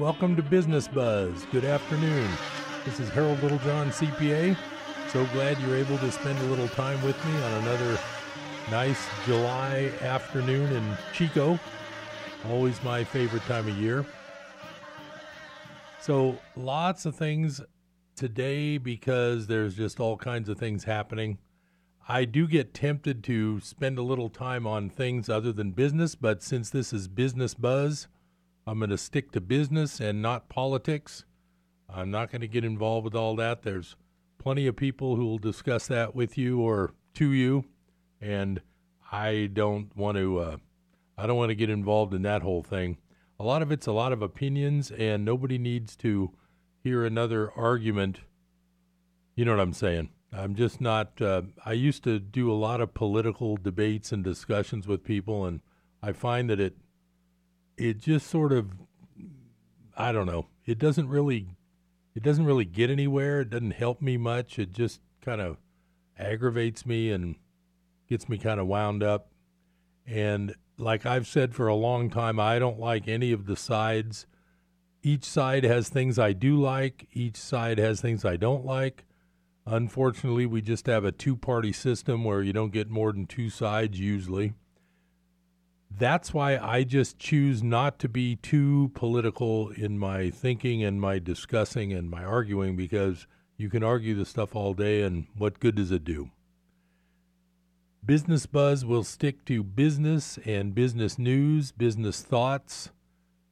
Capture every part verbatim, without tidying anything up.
Welcome to Business Buzz. Good afternoon. This is Harold Littlejohn, C P A. So glad you're able to spend a little time with me on another nice July afternoon in Chico. Always my favorite time of year. So lots of things today because there's just all kinds of things happening. I do get tempted to spend a little time on things other than business, but since this is Business Buzz, I'm going to stick to business and not politics. I'm not going to get involved with all that. There's plenty of people who will discuss that with you or to you, and I don't want to uh, I don't want to get involved in that whole thing. A lot of it's a lot of opinions, and nobody needs to hear another argument. You know what I'm saying? I'm just not, uh, I used to do a lot of political debates and discussions with people, and I find that it, it just sort of, I don't know, it doesn't really, it doesn't really get anywhere. It doesn't help me much. It just kind of aggravates me and gets me kind of wound up. And like I've said for a long time, I don't like any of the sides. Each side has things I do like. Each side has things I don't like. Unfortunately, we just have a two-party system where you don't get more than two sides usually. That's why I just choose not to be too political in my thinking and my discussing and my arguing, because you can argue this stuff all day, and what good does it do? Business Buzz will stick to business and business news, business thoughts,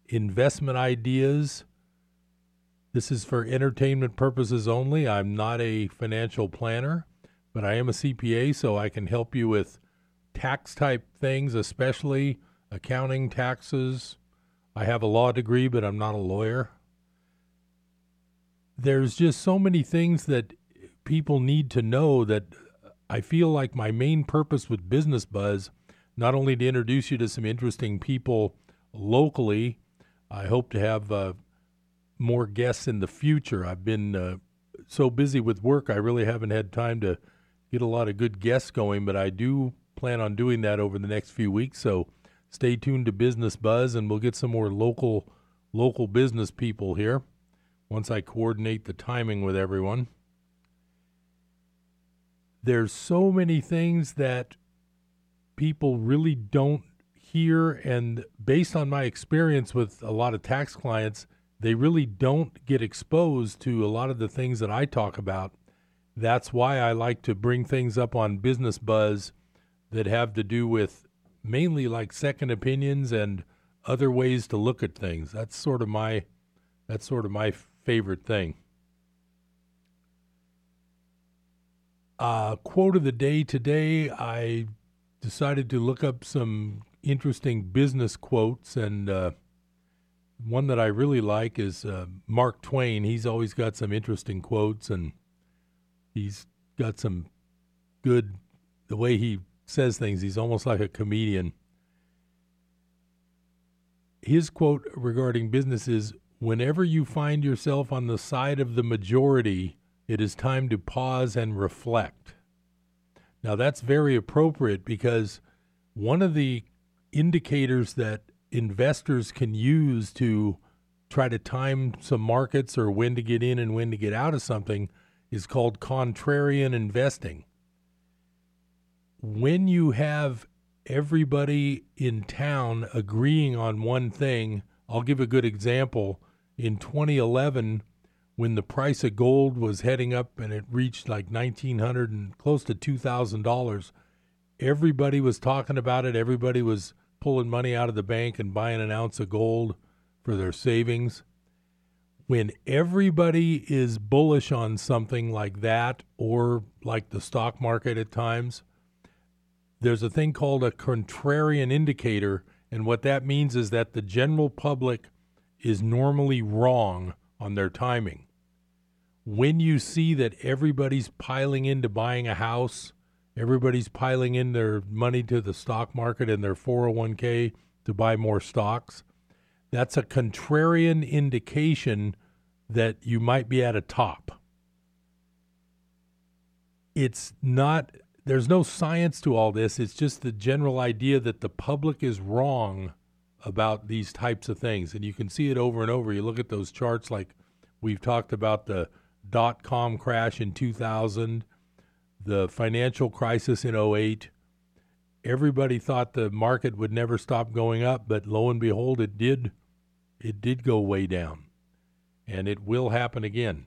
investment ideas. This is for entertainment purposes only. I'm not a financial planner, but I am a C P A, so I can help you with tax-type things, especially accounting, taxes. I have a law degree, but I'm not a lawyer. There's just so many things that people need to know that I feel like my main purpose with Business Buzz, not only to introduce you to some interesting people locally, I hope to have uh, more guests in the future. I've been uh, so busy with work, I really haven't had time to get a lot of good guests going, but I do plan on doing that over the next few weeks. So stay tuned to Business Buzz, and we'll get some more local local business people here once I coordinate the timing with everyone. There's so many things that people really don't hear, and based on my experience with a lot of tax clients, they really don't get exposed to a lot of the things that I talk about. That's why I like to bring things up on Business Buzz that have to do with mainly like second opinions and other ways to look at things. That's sort of my that's sort of my favorite thing. Uh, quote of the day today, I decided to look up some interesting business quotes, and uh, one that I really like is uh, Mark Twain. He's always got some interesting quotes, and he's got some good, the way he says things, he's almost like a comedian. His quote regarding business is, "Whenever you find yourself on the side of the majority, it is time to pause and reflect." Now that's very appropriate, because one of the indicators that investors can use to try to time some markets or when to get in and when to get out of something is called contrarian investing. When you have everybody in town agreeing on one thing, I'll give a good example. In twenty eleven, when the price of gold was heading up and it reached like nineteen hundred dollars and close to two thousand dollars, everybody was talking about it. Everybody was pulling money out of the bank and buying an ounce of gold for their savings. When everybody is bullish on something like that, or like the stock market at times, there's a thing called a contrarian indicator, and what that means is that the general public is normally wrong on their timing. When you see that everybody's piling into buying a house, everybody's piling in their money to the stock market and their four oh one k to buy more stocks, that's a contrarian indication that you might be at a top. It's not, there's no science to all this. It's just the general idea that the public is wrong about these types of things. And you can see it over and over. You look at those charts like we've talked about the dot-com crash in two thousand, the financial crisis in oh eight. Everybody thought the market would never stop going up, but lo and behold, it did. It did go way down, and it will happen again.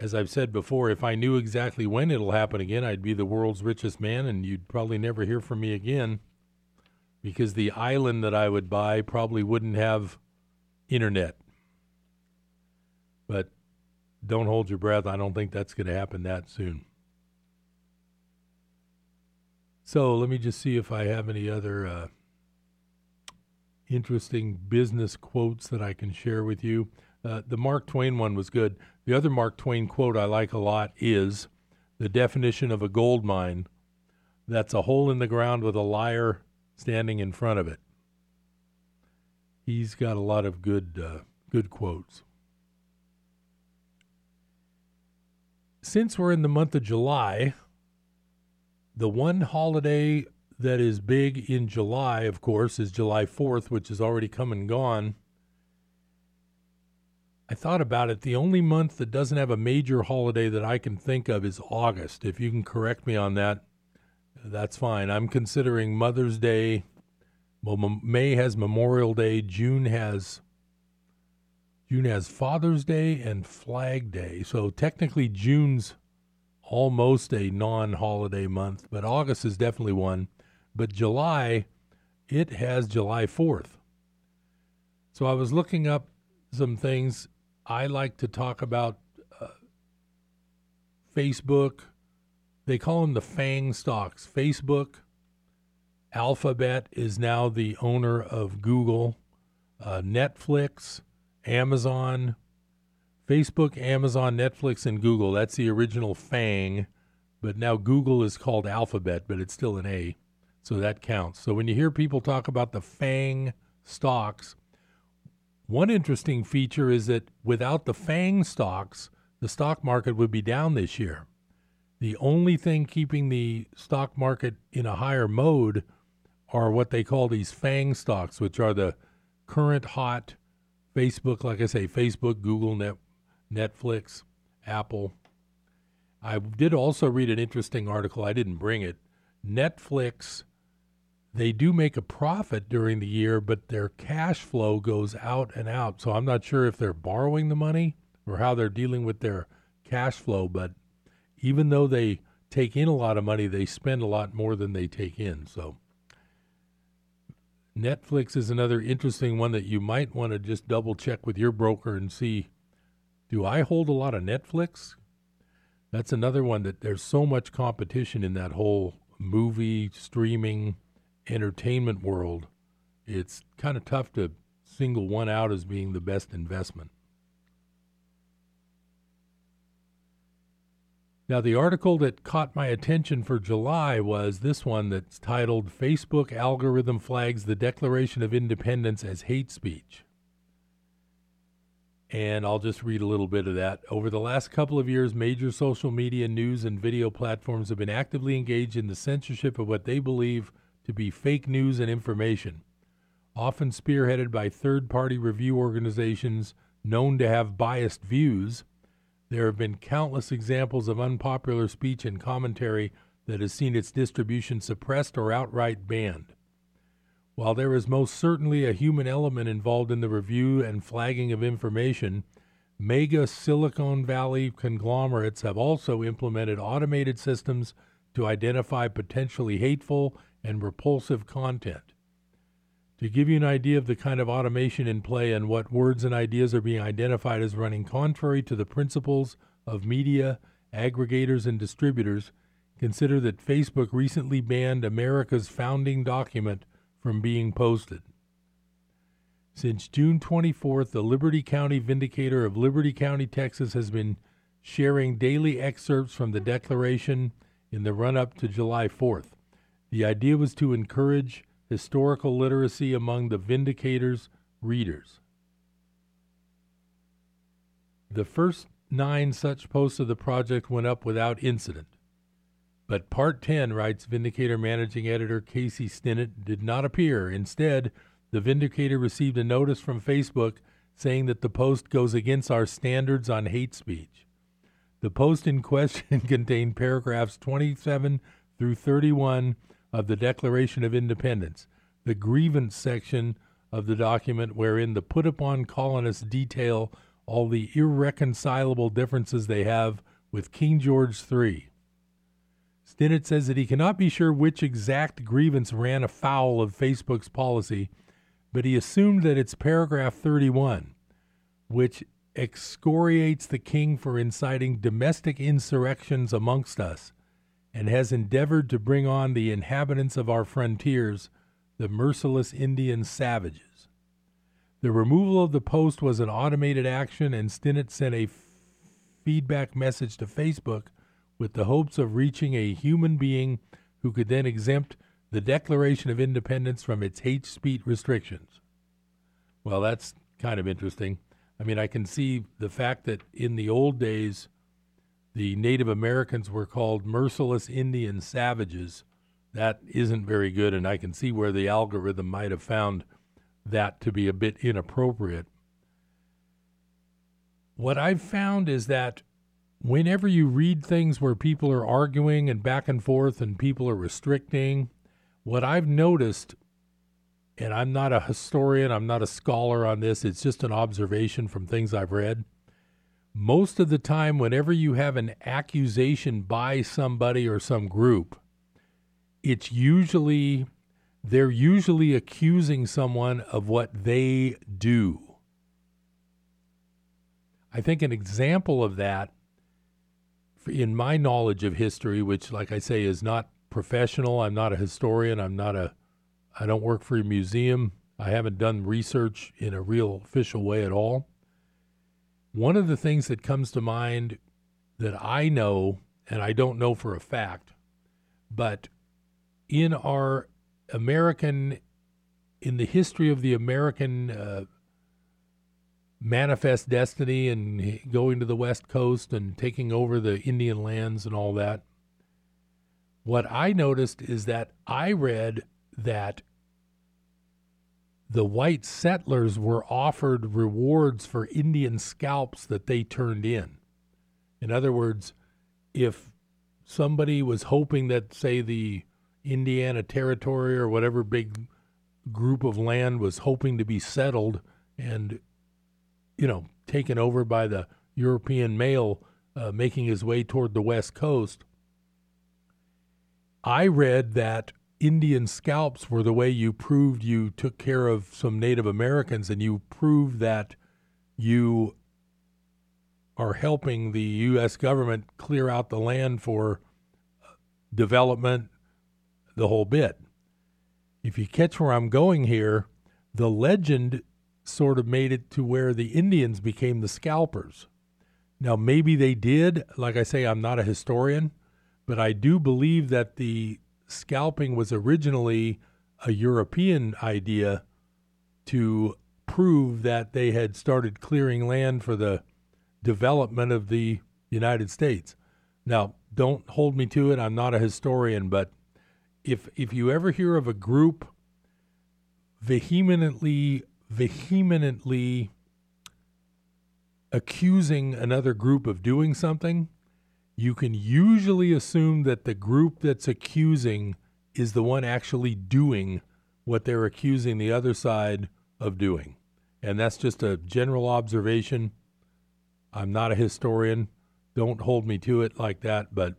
As I've said before, if I knew exactly when it'll happen again, I'd be the world's richest man, and you'd probably never hear from me again, because the island that I would buy probably wouldn't have internet. But don't hold your breath. I don't think that's going to happen that soon. So let me just see if I have any other uh, interesting business quotes that I can share with you. Uh, the Mark Twain one was good. The other Mark Twain quote I like a lot is, the definition of a gold mine, that's a hole in the ground with a liar standing in front of it. He's got a lot of good, uh, good quotes. Since we're in the month of July, the one holiday that is big in July, of course, is July fourth, which has already come and gone. I thought about it. The only month that doesn't have a major holiday that I can think of is August. If you can correct me on that, that's fine. I'm considering Mother's Day. Well, May has Memorial Day. June has June has Father's Day and Flag Day. So technically June's almost a non-holiday month, but August is definitely one. But July, it has July fourth. So I was looking up some things. I like to talk about uh, Facebook. They call them the FANG stocks. Facebook, Alphabet is now the owner of Google, uh, Netflix, Amazon, Facebook, Amazon, Netflix, and Google. That's the original FANG, but now Google is called Alphabet, but it's still an A, so that counts. So when you hear people talk about the FANG stocks, one interesting feature is that without the FANG stocks, the stock market would be down this year. The only thing keeping the stock market in a higher mode are what they call these FANG stocks, which are the current hot Facebook, like I say, Facebook, Google, Netflix, Netflix, Apple. I did also read an interesting article. I didn't bring it. Netflix, they do make a profit during the year, but their cash flow goes out and out. So I'm not sure if they're borrowing the money or how they're dealing with their cash flow. But even though they take in a lot of money, they spend a lot more than they take in. So Netflix is another interesting one that you might want to just double check with your broker and see, do I hold a lot of Netflix? That's another one that there's so much competition in that whole movie, streaming, entertainment world. It's kind of tough to single one out as being the best investment. Now, the article that caught my attention for July was this one that's titled, Facebook Algorithm Flags the Declaration of Independence as Hate Speech. And I'll just read a little bit of that. Over the last couple of years, major social media news and video platforms have been actively engaged in the censorship of what they believe to be fake news and information, often spearheaded by third-party review organizations known to have biased views. There have been countless examples of unpopular speech and commentary that has seen its distribution suppressed or outright banned. While there is most certainly a human element involved in the review and flagging of information, mega Silicon Valley conglomerates have also implemented automated systems to identify potentially hateful and repulsive content. To give you an idea of the kind of automation in play and what words and ideas are being identified as running contrary to the principles of media, aggregators, and distributors, consider that Facebook recently banned America's founding document from being posted. Since June twenty-fourth, the Liberty County Vindicator of Liberty County, Texas has been sharing daily excerpts from the Declaration in the run-up to July fourth. The idea was to encourage historical literacy among the Vindicator's readers. The first nine such posts of the project went up without incident. But Part ten, writes Vindicator Managing Editor Casey Stinnett, did not appear. Instead, the Vindicator received a notice from Facebook saying that the post goes against our standards on hate speech. The post in question contained paragraphs twenty-seven through thirty-one of the Declaration of Independence, the grievance section of the document wherein the put-upon colonists detail all the irreconcilable differences they have with King George the third. Stinnett says that he cannot be sure which exact grievance ran afoul of Facebook's policy, but he assumed that it's paragraph thirty-one, which excoriates the king for inciting domestic insurrections amongst us, and has endeavored to bring on the inhabitants of our frontiers, the merciless Indian savages. The removal of the post was an automated action, and Stinnett sent a f- feedback message to Facebook with the hopes of reaching a human being who could then exempt the Declaration of Independence from its hate speech restrictions. Well, that's kind of interesting. I mean, I can see the fact that in the old days, the Native Americans were called merciless Indian savages. That isn't very good, and I can see where the algorithm might have found that to be a bit inappropriate. What I've found is that whenever you read things where people are arguing and back and forth and people are restricting, what I've noticed, and I'm not a historian, I'm not a scholar on this, it's just an observation from things I've read. Most of the time, whenever you have an accusation by somebody or some group, it's usually, they're usually accusing someone of what they do. I think an example of that, in my knowledge of history, which, like I say, is not professional, I'm not a historian, I'm not a, I don't work for a museum, I haven't done research in a real official way at all. One of the things that comes to mind that I know, and I don't know for a fact, but in our American, in the history of the American uh, manifest destiny and going to the West Coast and taking over the Indian lands and all that, what I noticed is that I read that the white settlers were offered rewards for Indian scalps that they turned in. In other words, if somebody was hoping that, say, the Indiana Territory or whatever big group of land was hoping to be settled and, you know, taken over by the European mail uh, making his way toward the West Coast, I read that Indian scalps were the way you proved you took care of some Native Americans and you proved that you are helping the U S government clear out the land for development, the whole bit. If you catch where I'm going here, the legend sort of made it to where the Indians became the scalpers. Now, maybe they did. Like I say, I'm not a historian, but I do believe that the scalping was originally a European idea to prove that they had started clearing land for the development of the United States. Now, don't hold me to it. I'm not a historian, but if if you ever hear of a group vehemently, vehemently accusing another group of doing something, you can usually assume that the group that's accusing is the one actually doing what they're accusing the other side of doing. And that's just a general observation. I'm not a historian. Don't hold me to it like that. But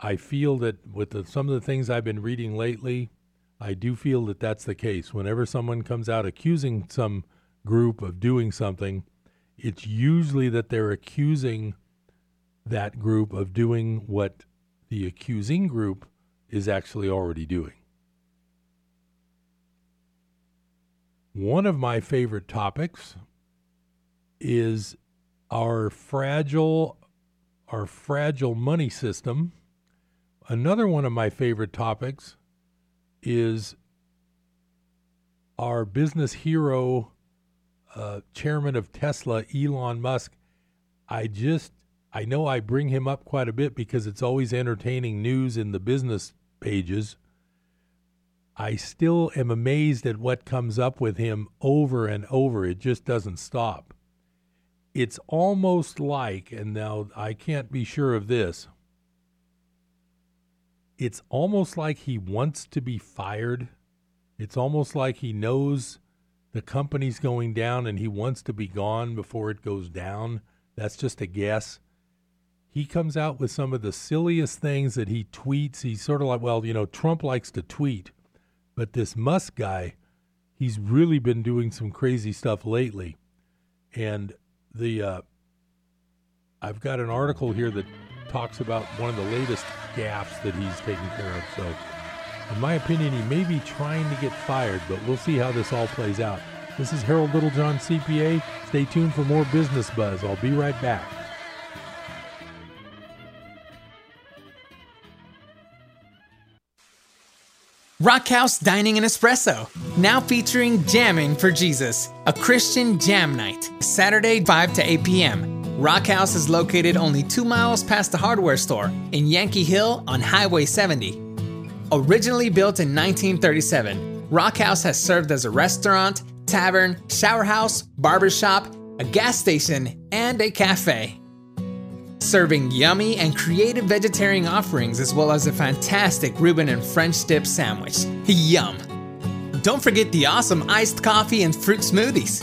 I feel that with the, some of the things I've been reading lately, I do feel that that's the case. Whenever someone comes out accusing some group of doing something, it's usually that they're accusing that group of doing what the accusing group is actually already doing. One of my favorite topics is our fragile, our fragile money system. Another one of my favorite topics is our business hero, uh, chairman of Tesla, Elon Musk. I just I know I bring him up quite a bit because it's always entertaining news in the business pages, I still am amazed at what comes up with him over and over. It just doesn't stop. It's almost like, and now I can't be sure of this, it's almost like he wants to be fired. It's almost like he knows the company's going down and he wants to be gone before it goes down. That's just a guess. He comes out with some of the silliest things that he tweets. He's sort of like, well, you know, Trump likes to tweet. But this Musk guy, he's really been doing some crazy stuff lately. And the uh, I've got an article here that talks about one of the latest gaffes that he's taking care of. So in my opinion, he may be trying to get fired, but we'll see how this all plays out. This is Harold Littlejohn, C P A. Stay tuned for more Business Buzz. I'll be right back. Rockhouse Dining and Espresso, now featuring Jamming for Jesus, a Christian jam night, Saturday five to eight p.m. Rockhouse is located only two miles past the hardware store in Yankee Hill on Highway seventy. Originally built in nineteen thirty-seven, Rockhouse has served as a restaurant, tavern, shower house, barbershop, a gas station, and a cafe. Serving yummy and creative vegetarian offerings as well as a fantastic Reuben and French dip sandwich. Yum! Don't forget the awesome iced coffee and fruit smoothies.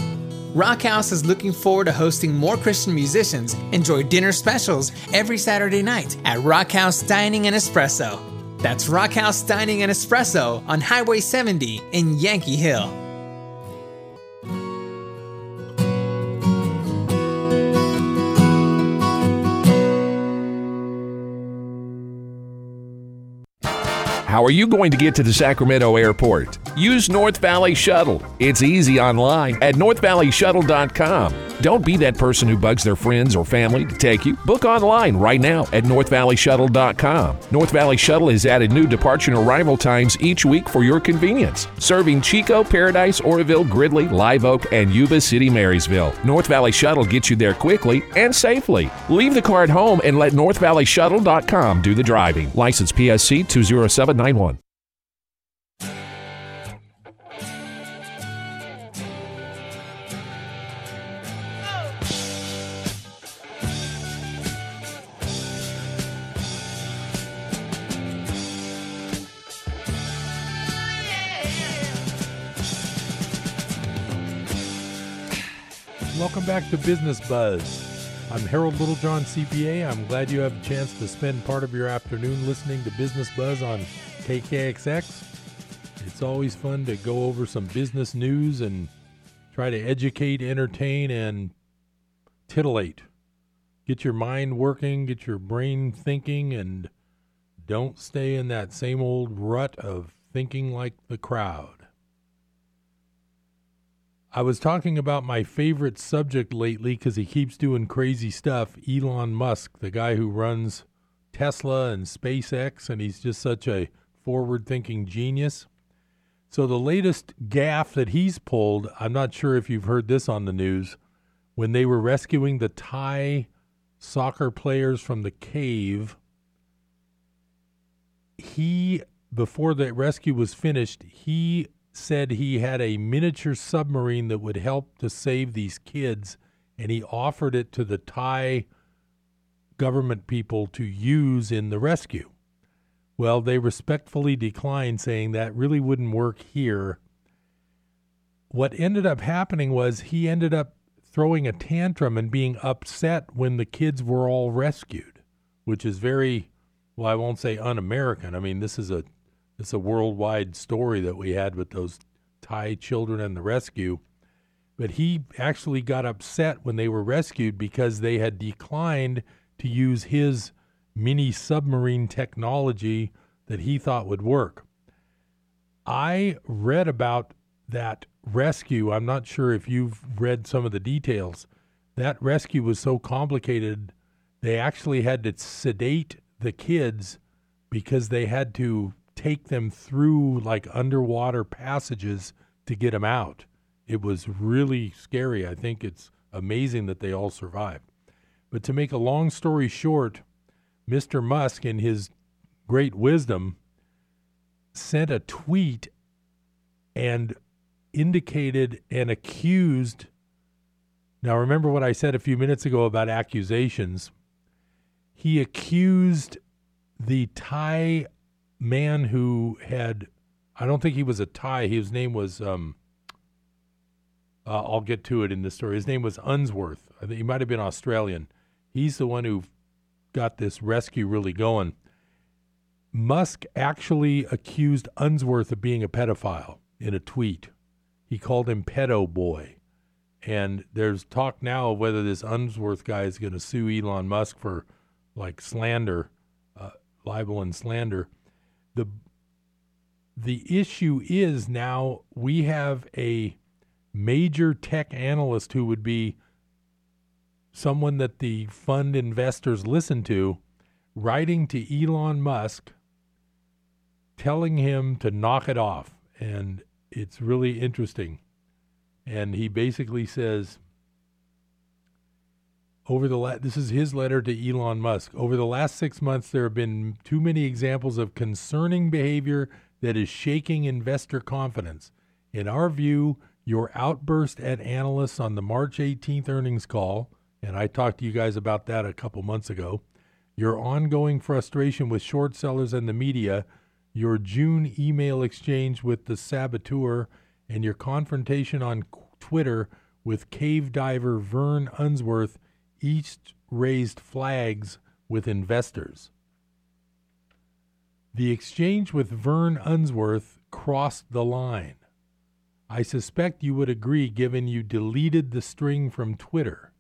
Rockhouse is looking forward to hosting more Christian musicians. Enjoy dinner specials every Saturday night at Rockhouse Dining and Espresso. That's Rockhouse Dining and Espresso on Highway seventy in Yankee Hill. How are you going to get to the Sacramento airport? Use North Valley Shuttle. It's easy online at north valley shuttle dot com. Don't be that person who bugs their friends or family to take you. Book online right now at north valley shuttle dot com. North Valley Shuttle has added new departure and arrival times each week for your convenience. Serving Chico, Paradise, Oroville, Gridley, Live Oak, and Yuba City, Marysville. North Valley Shuttle gets you there quickly and safely. Leave the car at home and let north valley shuttle dot com do the driving. License P S C two zero seven nine. Welcome back to Business Buzz. I'm Harold Littlejohn, C P A. I'm glad you have a chance to spend part of your afternoon listening to Business Buzz on K K X X. It's always fun to go over some business news and try to educate, entertain, and titillate. Get your mind working, get your brain thinking, and don't stay in that same old rut of thinking like the crowd. I was talking about my favorite subject lately because he keeps doing crazy stuff, Elon Musk, the guy who runs Tesla and SpaceX, and he's just such a forward-thinking genius. So the latest gaffe that he's pulled, I'm not sure if you've heard this on the news, when they were rescuing the Thai soccer players from the cave, he, before the rescue was finished, he said he had a miniature submarine that would help to save these kids, and he offered it to the Thai government people to use in the rescue. Well, they respectfully declined, saying that really wouldn't work here. What ended up happening was he ended up throwing a tantrum and being upset when the kids were all rescued, which is very, well, I won't say un-American. I mean, this is a it's a worldwide story that we had with those Thai children and the rescue. But he actually got upset when they were rescued because they had declined to use his mini submarine technology that he thought would work. I read about that rescue. I'm not sure if you've read some of the details. That rescue was so complicated, they actually had to sedate the kids because they had to take them through like underwater passages to get them out. It was really scary. I think it's amazing that they all survived. But to make a long story short, Mister Musk, in his great wisdom, sent a tweet and indicated and accused. Now, remember what I said a few minutes ago about accusations. He accused the Thai man who had, I don't think he was a Thai. His name was, um, uh, I'll get to it in the story. His name was Unsworth. I think he might have been Australian. He's the one who got this rescue really going. Musk actually accused Unsworth of being a pedophile in a tweet. He called him pedo boy. And there's talk now of whether this Unsworth guy is going to sue Elon Musk for like slander, uh, libel and slander. The the issue is now we have a major tech analyst who would be someone that the fund investors listen to, writing to Elon Musk, telling him to knock it off. And it's really interesting. And he basically says, over the la- this is his letter to Elon Musk. Over the last six months, there have been too many examples of concerning behavior that is shaking investor confidence. In our view, your outburst at analysts on the March eighteenth earnings call, and I talked to you guys about that a couple months ago, your ongoing frustration with short sellers and the media, your June email exchange with the saboteur, and your confrontation on Twitter with cave diver Vern Unsworth each raised flags with investors. The exchange with Vern Unsworth crossed the line. I suspect you would agree given you deleted the string from Twitter,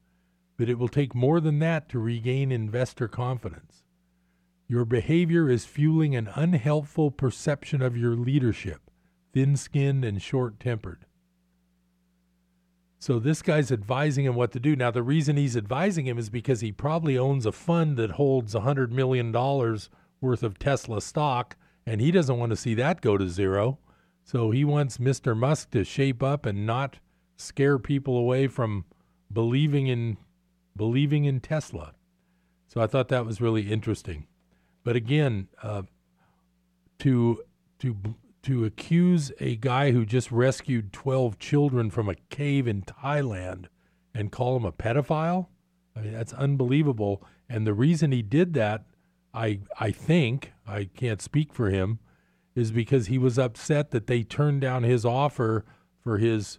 but it will take more than that to regain investor confidence. Your behavior is fueling an unhelpful perception of your leadership, thin-skinned and short-tempered. So this guy's advising him what to do. Now, the reason he's advising him is because he probably owns a fund that holds one hundred million dollars worth of Tesla stock, and he doesn't want to see that go to zero. So he wants Mister Musk to shape up and not scare people away from believing in believing in Tesla. So I thought that was really interesting. But again, uh, to to to accuse a guy who just rescued twelve children from a cave in Thailand and call him a pedophile, I mean, that's unbelievable. And the reason he did that, I I think, I can't speak for him, is because he was upset that they turned down his offer for his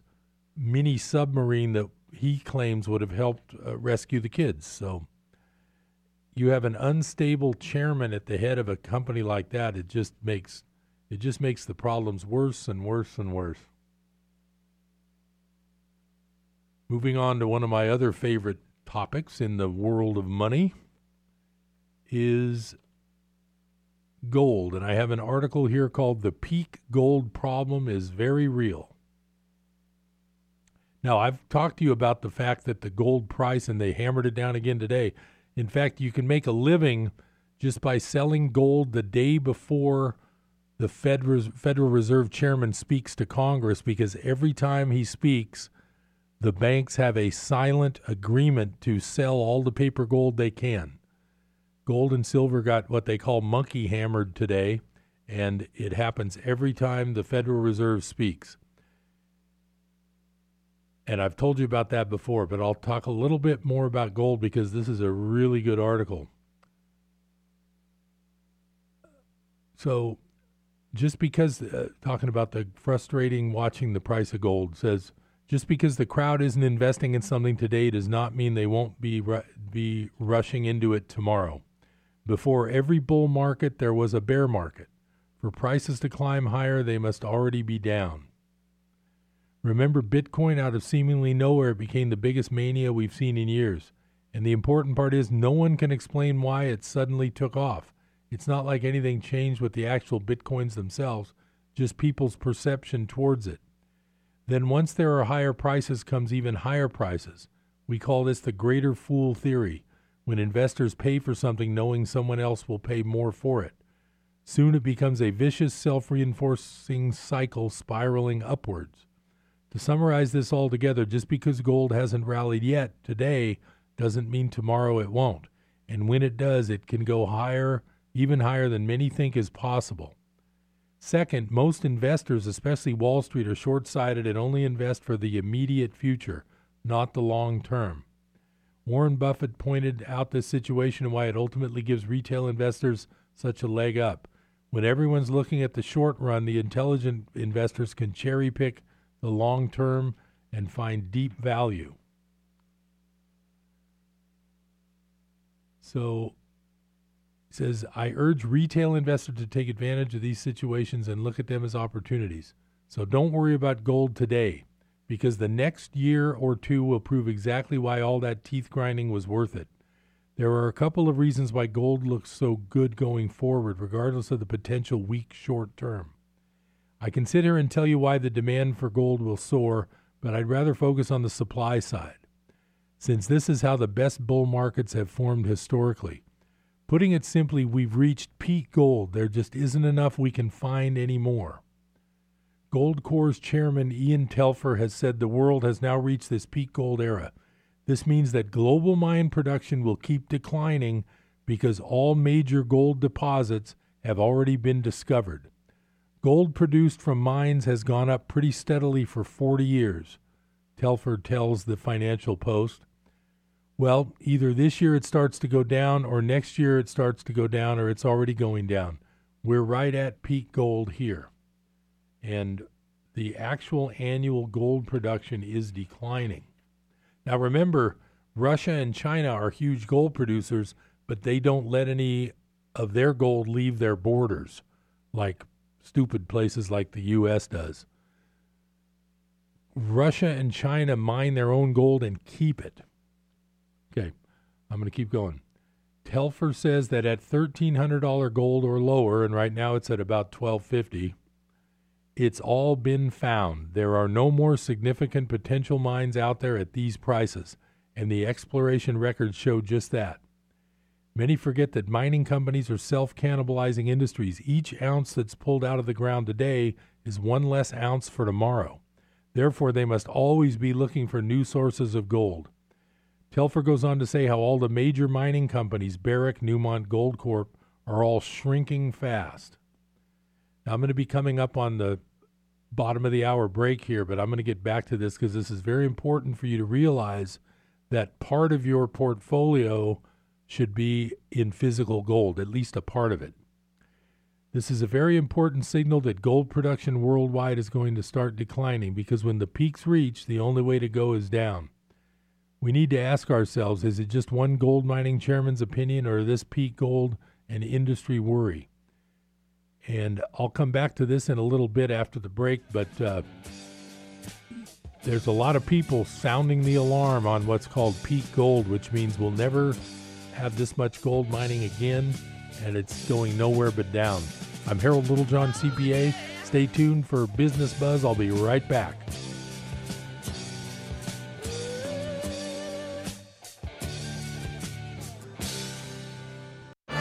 mini submarine that he claims would have helped uh, rescue the kids. So you have an unstable chairman at the head of a company like that. It just makes it just makes the problems worse and worse and worse. Moving on to one of my other favorite topics in the world of money is gold, and I have an article here called "The Peak Gold Problem is Very Real." Now, I've talked to you about the fact that the gold price, and they hammered it down again today. In fact, you can make a living just by selling gold the day before the Fed Res- Federal Reserve Chairman speaks to Congress, because every time he speaks, the banks have a silent agreement to sell all the paper gold they can. Gold and silver got what they call monkey hammered today, and it happens every time the Federal Reserve speaks. And I've told you about that before, but I'll talk a little bit more about gold because this is a really good article. So just because, uh, talking about the frustrating watching the price of gold, says, just because the crowd isn't investing in something today does not mean they won't be ru- be rushing into it tomorrow. Before every bull market, there was a bear market. For prices to climb higher, they must already be down. Remember, Bitcoin out of seemingly nowhere became the biggest mania we've seen in years. And the important part is no one can explain why it suddenly took off. It's not like anything changed with the actual Bitcoins themselves, just people's perception towards it. Then once there are higher prices comes even higher prices. We call this the greater fool theory, when investors pay for something knowing someone else will pay more for it. Soon it becomes a vicious, self-reinforcing cycle spiraling upwards. To summarize this all together, just because gold hasn't rallied yet today doesn't mean tomorrow it won't. And when it does, it can go higher, even higher than many think is possible. Second, most investors, especially Wall Street, are short-sighted and only invest for the immediate future, not the long term. Warren Buffett pointed out this situation and why it ultimately gives retail investors such a leg up. When everyone's looking at the short run, the intelligent investors can cherry-pick the long term and find deep value. So it says, I urge retail investors to take advantage of these situations and look at them as opportunities. So don't worry about gold today, because the next year or two will prove exactly why all that teeth grinding was worth it. There are a couple of reasons why gold looks so good going forward, regardless of the potential weak short term. I can sit here and tell you why the demand for gold will soar, but I'd rather focus on the supply side, since this is how the best bull markets have formed historically. Putting it simply, we've reached peak gold. There just isn't enough we can find anymore. Gold Corps chairman Ian Telfer has said the world has now reached this peak gold era. This means that global mine production will keep declining because all major gold deposits have already been discovered. Gold produced from mines has gone up pretty steadily for forty years, Telfer tells the Financial Post. Well, either this year it starts to go down, or next year it starts to go down, or it's already going down. We're right at peak gold here. And the actual annual gold production is declining. Now remember, Russia and China are huge gold producers, but they don't let any of their gold leave their borders, like stupid places like the U S does. Russia and China mine their own gold and keep it. Okay, I'm going to keep going. Telfer says that at thirteen hundred dollars gold or lower, and right now it's at about twelve fifty, it's all been found. There are no more significant potential mines out there at these prices, and the exploration records show just that. Many forget that mining companies are self-cannibalizing industries. Each ounce that's pulled out of the ground today is one less ounce for tomorrow. Therefore, they must always be looking for new sources of gold. Telfer goes on to say how all the major mining companies, Barrick, Newmont, Gold Corp, are all shrinking fast. Now, I'm going to be coming up on the bottom of the hour break here, but I'm going to get back to this because this is very important for you to realize that part of your portfolio should be in physical gold, at least a part of it. This is a very important signal that gold production worldwide is going to start declining, because when the peaks reach, the only way to go is down. We need to ask ourselves, is it just one gold mining chairman's opinion, or this peak gold and industry worry? And I'll come back to this in a little bit after the break, but uh, there's a lot of people sounding the alarm on what's called peak gold, which means we'll never have this much gold mining again, and it's going nowhere but down. I'm Harold Littlejohn, C P A. Stay tuned for Business Buzz. I'll be right back.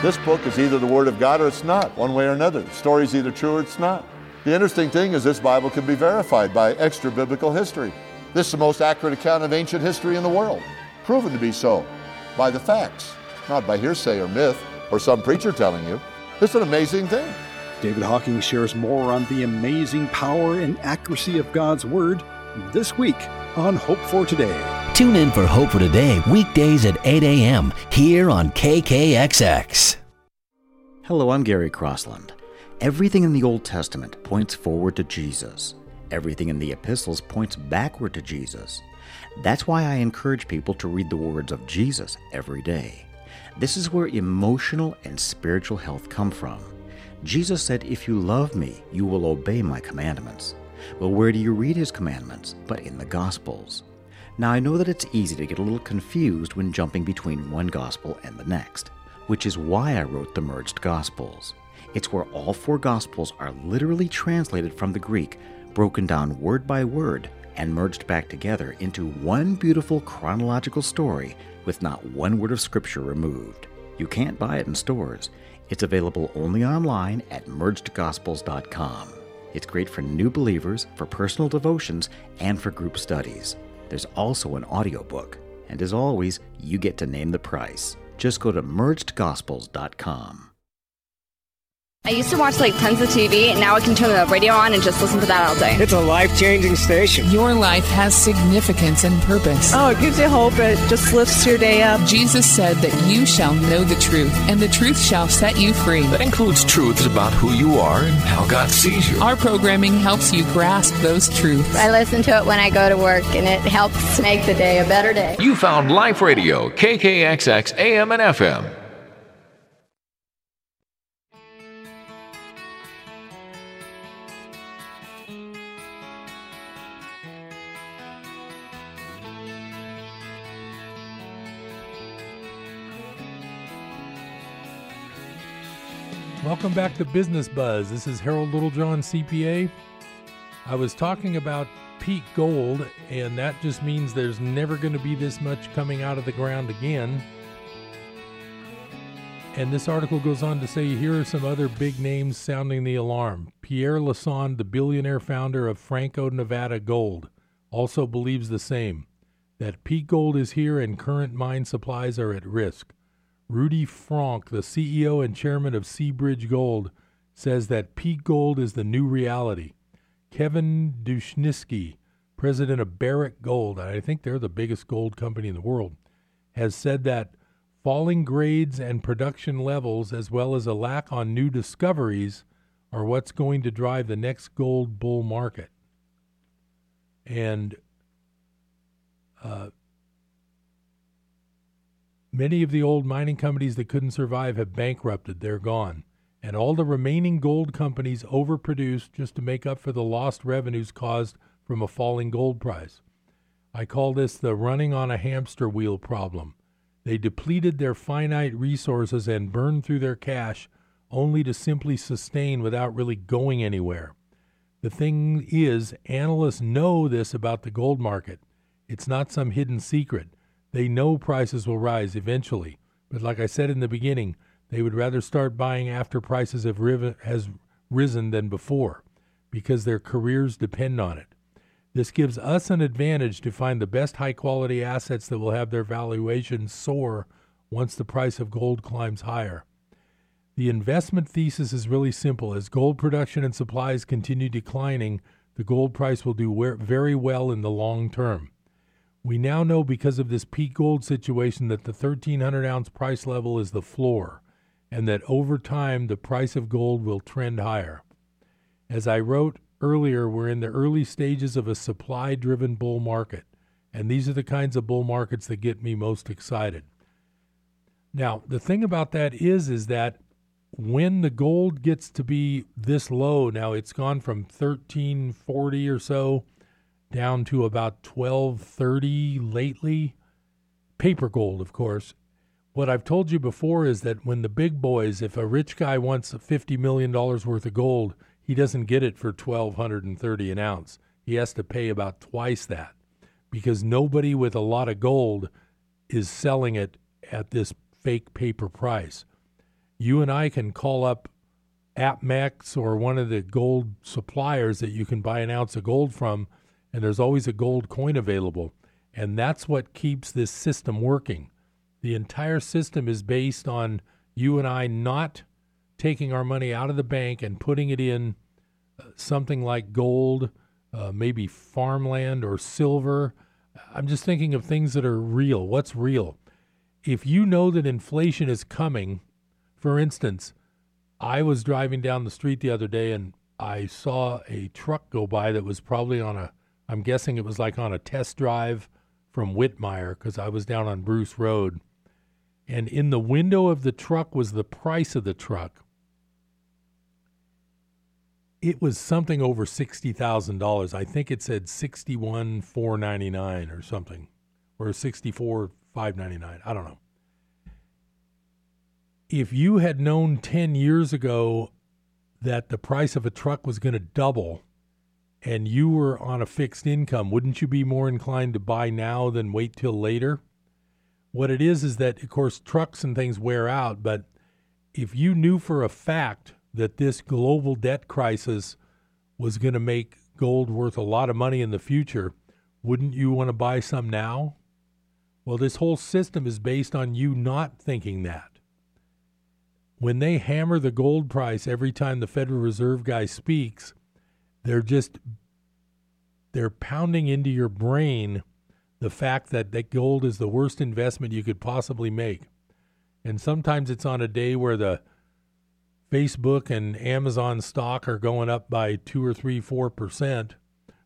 This book is either the Word of God or it's not, one way or another. The story's either true or it's not. The interesting thing is this Bible can be verified by extra-biblical history. This is the most accurate account of ancient history in the world, proven to be so by the facts, not by hearsay or myth or some preacher telling you. It's an amazing thing. David Hawking shares more on the amazing power and accuracy of God's Word this week on Hope for Today. Tune in for Hope for Today weekdays at eight a.m. here on K K X X. Hello, I'm Gary Crossland. Everything in the Old Testament points forward to Jesus. Everything in the epistles points backward to Jesus. That's why I encourage people to read the words of Jesus every day. This is where emotional and spiritual health come from. Jesus said, "If you love me, you will obey my commandments." Well, where do you read his commandments but in the Gospels? Now, I know that it's easy to get a little confused when jumping between one Gospel and the next, which is why I wrote the Merged Gospels. It's where all four Gospels are literally translated from the Greek, broken down word by word, and merged back together into one beautiful chronological story with not one word of Scripture removed. You can't buy it in stores. It's available only online at merged gospels dot com. It's great for new believers, for personal devotions, and for group studies. There's also an audiobook. And as always, you get to name the price. Just go to merged gospels dot com. I used to watch like tons of T V, and now I can turn the radio on and just listen to that all day. It's a life-changing station. Your life has significance and purpose. Oh, it gives you hope. It just lifts your day up. Jesus said that you shall know the truth, and the truth shall set you free. That includes truths about who you are and how God sees you. Our programming helps you grasp those truths. I listen to it when I go to work, and it helps make the day a better day. You found Life Radio, K K X X, A M and F M. Welcome back to Business Buzz. This is Harold Littlejohn, C P A. I was talking about peak gold, and that just means there's never going to be this much coming out of the ground again. And this article goes on to say, here are some other big names sounding the alarm. Pierre Lassonde, the billionaire founder of Franco Nevada Gold, also believes the same, that peak gold is here and current mine supplies are at risk. Rudy Frank, the C E O and chairman of Seabridge Gold, says that peak gold is the new reality. Kevin Dushnisky, president of Barrick Gold, and I think they're the biggest gold company in the world, has said that falling grades and production levels, as well as a lack on new discoveries, are what's going to drive the next gold bull market. And uh many of the old mining companies that couldn't survive have bankrupted. They're gone. And all the remaining gold companies overproduced just to make up for the lost revenues caused from a falling gold price. I call this the running on a hamster wheel problem. They depleted their finite resources and burned through their cash only to simply sustain without really going anywhere. The thing is, analysts know this about the gold market. It's not some hidden secret. They know prices will rise eventually, but like I said in the beginning, they would rather start buying after prices have riv- has risen than before, because their careers depend on it. This gives us an advantage to find the best high-quality assets that will have their valuations soar once the price of gold climbs higher. The investment thesis is really simple. As gold production and supplies continue declining, the gold price will do very well in the long term. We now know because of this peak gold situation that the thirteen hundred ounce price level is the floor, and that over time the price of gold will trend higher. As I wrote earlier, we're in the early stages of a supply-driven bull market, and these are the kinds of bull markets that get me most excited. Now, the thing about that is, is that when the gold gets to be this low, now it's gone from thirteen forty or so down to about twelve thirty lately. Paper gold, of course. What I've told you before is that when the big boys, if a rich guy wants fifty million dollars worth of gold, he doesn't get it for twelve thirty an ounce. He has to pay about twice that because nobody with a lot of gold is selling it at this fake paper price. You and I can call up A P MEX or one of the gold suppliers that you can buy an ounce of gold from, and there's always a gold coin available. And that's what keeps this system working. The entire system is based on you and I not taking our money out of the bank and putting it in uh, something like gold, uh, maybe farmland or silver. I'm just thinking of things that are real. What's real? If you know that inflation is coming, for instance, I was driving down the street the other day and I saw a truck go by that was probably on a I'm guessing it was like on a test drive from Whitmire because I was down on Bruce Road. And in the window of the truck was the price of the truck. It was something over sixty thousand dollars. I think it said sixty-one thousand four hundred ninety-nine dollars or something, or sixty-four thousand five hundred ninety-nine dollars. I don't know. If you had known ten years ago that the price of a truck was going to double, and you were on a fixed income, wouldn't you be more inclined to buy now than wait till later? What it is is that, of course, trucks and things wear out, but if you knew for a fact that this global debt crisis was going to make gold worth a lot of money in the future, wouldn't you want to buy some now? Well, this whole system is based on you not thinking that. when they hammer the gold price every time the Federal Reserve guy speaks, they're just they're pounding into your brain the fact that, that gold is the worst investment you could possibly make. And sometimes it's on a day where the Facebook and Amazon stock are going up by two or three, four percent,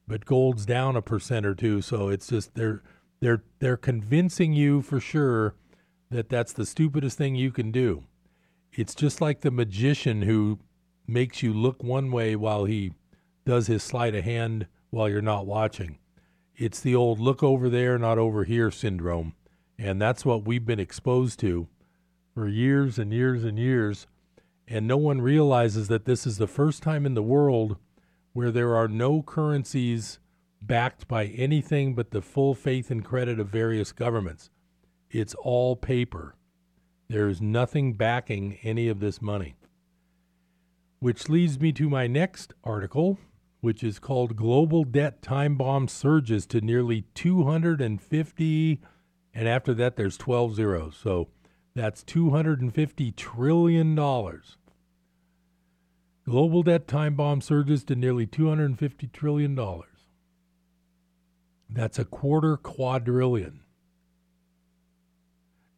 but gold's down a percent or two. So it's just they're they're they're convincing you for sure that that's the stupidest thing you can do. It's just like the magician who makes you look one way while he does his sleight of hand while you're not watching. It's the old look over there, not over here syndrome. And that's what we've been exposed to for years and years and years. And no one realizes that this is the first time in the world where there are no currencies backed by anything but the full faith and credit of various governments. It's all paper. There is nothing backing any of this money. Which leads me to my next article, which is called Global Debt Time Bomb Surges to Nearly two hundred fifty, and after that there's twelve zeros, so that's two hundred fifty trillion dollars. Global Debt Time Bomb Surges to Nearly two hundred fifty trillion dollars. That's a quarter quadrillion.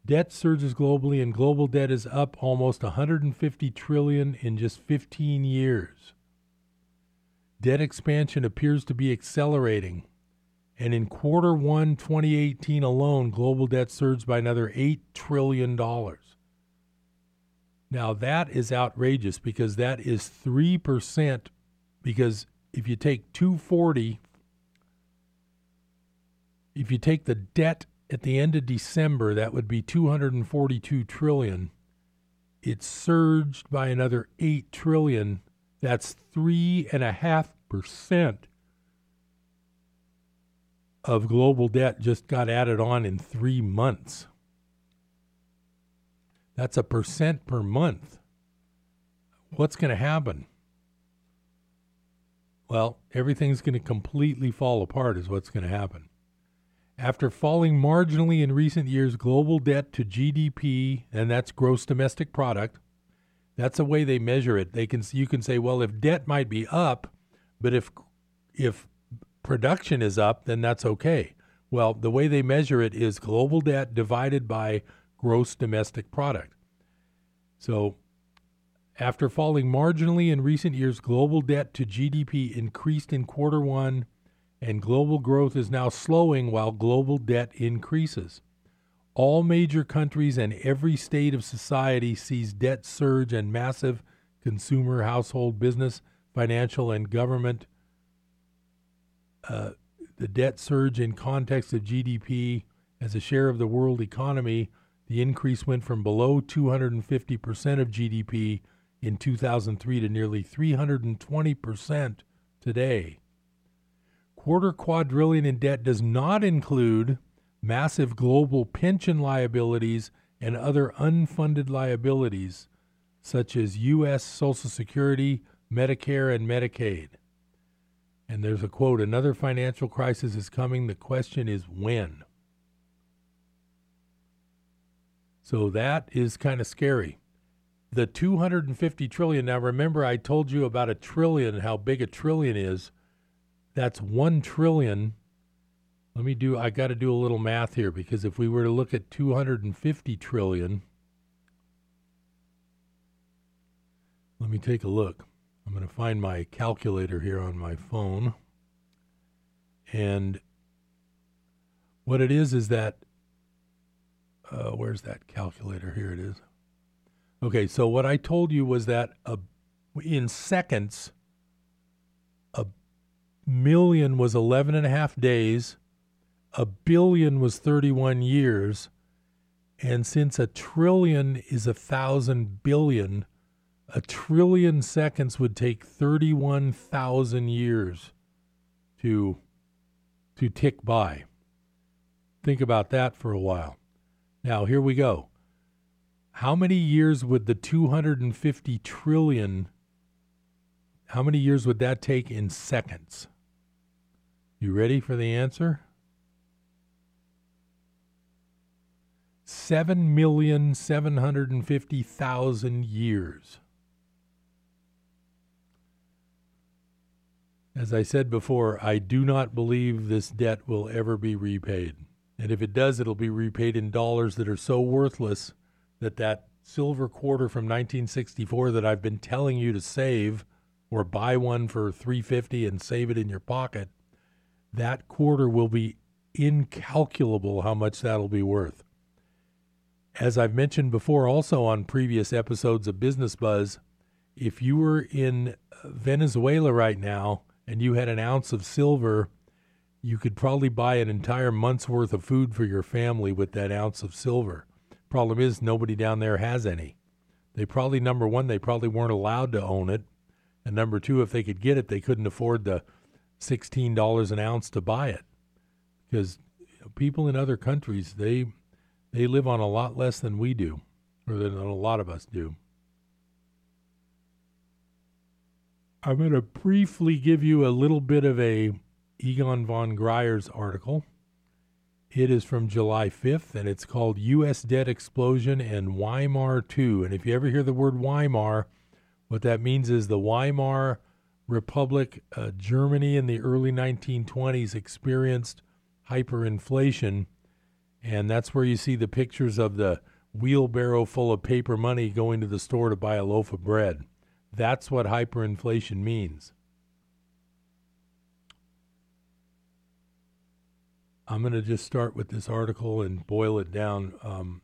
Debt surges globally, and global debt is up almost one hundred fifty trillion dollars in just fifteen years. Debt expansion appears to be accelerating, and in quarter one twenty eighteen alone, global debt surged by another eight trillion dollars. Now that is outrageous because that is three percent, because if you take two forty, if you take the debt at the end of December, that would be two hundred forty-two trillion dollars. It surged by another eight trillion dollars. That's three and a half percent of global debt just got added on in three months. That's a percent per month. What's going to happen? Well, everything's going to completely fall apart is what's going to happen. After falling marginally in recent years, global debt to G D P, and that's gross domestic product, that's the way they measure it. They can, you can say, well, if debt might be up, but if if production is up, then that's okay. Well, the way they measure it is global debt divided by gross domestic product. So after falling marginally in recent years, global debt to G D P increased in quarter one, and global growth is now slowing while global debt increases. All major countries and every state of society sees debt surge and massive consumer, household, business, financial, and government. Uh, the debt surge in context of G D P as a share of the world economy, the increase went from below two hundred fifty percent of G D P in two thousand three to nearly three hundred twenty percent today. Quarter quadrillion in debt does not include massive global pension liabilities and other unfunded liabilities such as U S. Social Security, Medicare, and Medicaid. And there's a quote, another financial crisis is coming. The question is when. So that is kind of scary. The two hundred fifty trillion, now remember I told you about a trillion, how big a trillion is. That's one trillion. Let me do, I got to do a little math here, because if we were to look at two hundred fifty trillion, let me take a look. I'm going to find my calculator here on my phone. And what it is is that, uh, where's that calculator? Here it is. Okay, so what I told you was that a, in seconds, a million was eleven and a half days. A billion was thirty-one years, and since a trillion is a thousand billion, a trillion seconds would take thirty-one thousand years to, to tick by. Think about that for a while. Now, here we go. How many years would the two hundred fifty trillion, how many years would that take in seconds? You ready for the answer? seven million seven hundred fifty thousand years. As I said before, I do not believe this debt will ever be repaid. And if it does, it'll be repaid in dollars that are so worthless that that silver quarter from nineteen sixty-four that I've been telling you to save, or buy one for three dollars and fifty cents and save it in your pocket, that quarter will be incalculable how much that'll be worth. As I've mentioned before also on previous episodes of Business Buzz, if you were in Venezuela right now and you had an ounce of silver, you could probably buy an entire month's worth of food for your family with that ounce of silver. Problem is, nobody down there has any. They probably, number one, they probably weren't allowed to own it. And number two, if they could get it, they couldn't afford the sixteen dollars an ounce to buy it. Because you know, people in other countries, they... they live on a lot less than we do, or than a lot of us do. I'm going to briefly give you a little bit of a Egon von Greyer's article. It is from July fifth, and it's called U S Debt Explosion and Weimar two. And if you ever hear the word Weimar, what that means is the Weimar Republic, uh, Germany in the early nineteen twenties experienced hyperinflation. And that's where you see the pictures of the wheelbarrow full of paper money going to the store to buy a loaf of bread. That's what hyperinflation means. I'm going to just start with this article and boil it down. Um,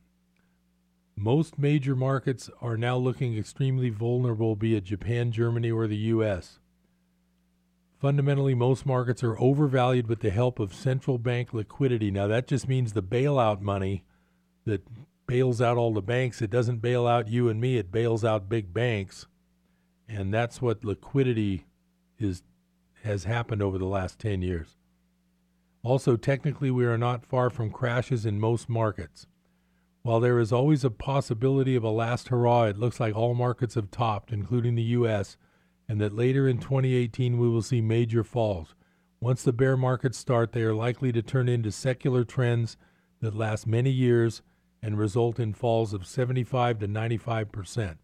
most major markets are now looking extremely vulnerable, be it Japan, Germany, or the U S Fundamentally, most markets are overvalued with the help of central bank liquidity. Now, that just means the bailout money that bails out all the banks. It doesn't bail out you and me. It bails out big banks. And that's what liquidity is has happened over the last ten years. Also, technically, we are not far from crashes in most markets. While there is always a possibility of a last hurrah, it looks like all markets have topped, including the U S, and that later in twenty eighteen we will see major falls. Once the bear markets start, they are likely to turn into secular trends that last many years and result in falls of seventy-five to ninety-five percent.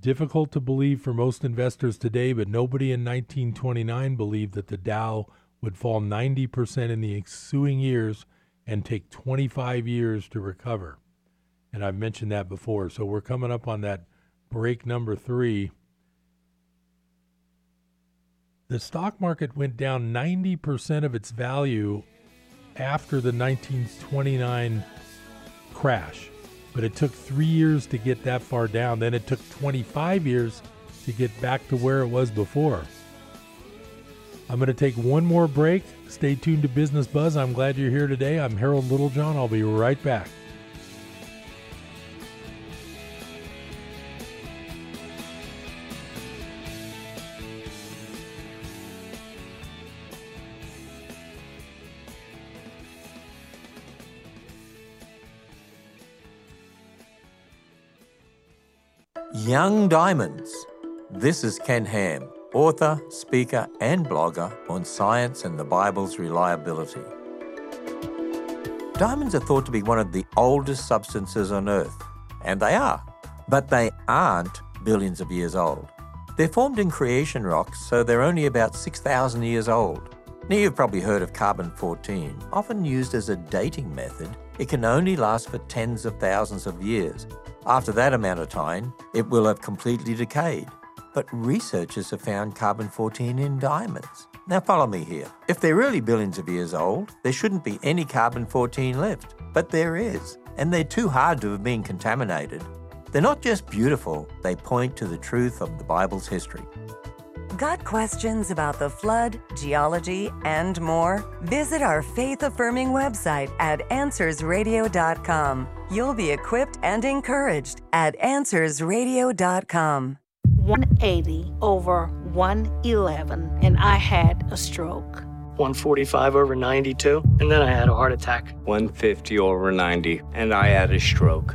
Difficult to believe for most investors today, but nobody in nineteen twenty-nine believed that the Dow would fall ninety percent in the ensuing years and take twenty-five years to recover. And I've mentioned that before. So we're coming up on that break number three. The stock market went down ninety percent of its value after the nineteen twenty-nine crash, but it took three years to get that far down. Then it took twenty-five years to get back to where it was before. I'm going to take one more break. Stay tuned to Business Buzz. I'm glad you're here today. I'm Harold Littlejohn. I'll be right back. Young Diamonds. This is Ken Ham, author, speaker, and blogger on science and the Bible's reliability. Diamonds are thought to be one of the oldest substances on Earth, and they are, but they aren't billions of years old. They're formed in creation rocks, so they're only about six thousand years old. Now, you've probably heard of carbon fourteen, often used as a dating method. It can only last for tens of thousands of years. After that amount of time, it will have completely decayed. But researchers have found carbon fourteen in diamonds. Now follow me here. If they're really billions of years old, there shouldn't be any carbon fourteen left. But there is, and they're too hard to have been contaminated. They're not just beautiful, they point to the truth of the Bible's history. Got questions about the flood, geology, and more? Visit our faith-affirming website at answers radio dot com. You'll be equipped and encouraged at answers radio dot com. one eighty over one eleven, and I had a stroke. one forty-five over ninety-two, and then I had a heart attack. one fifty over ninety, and I had a stroke.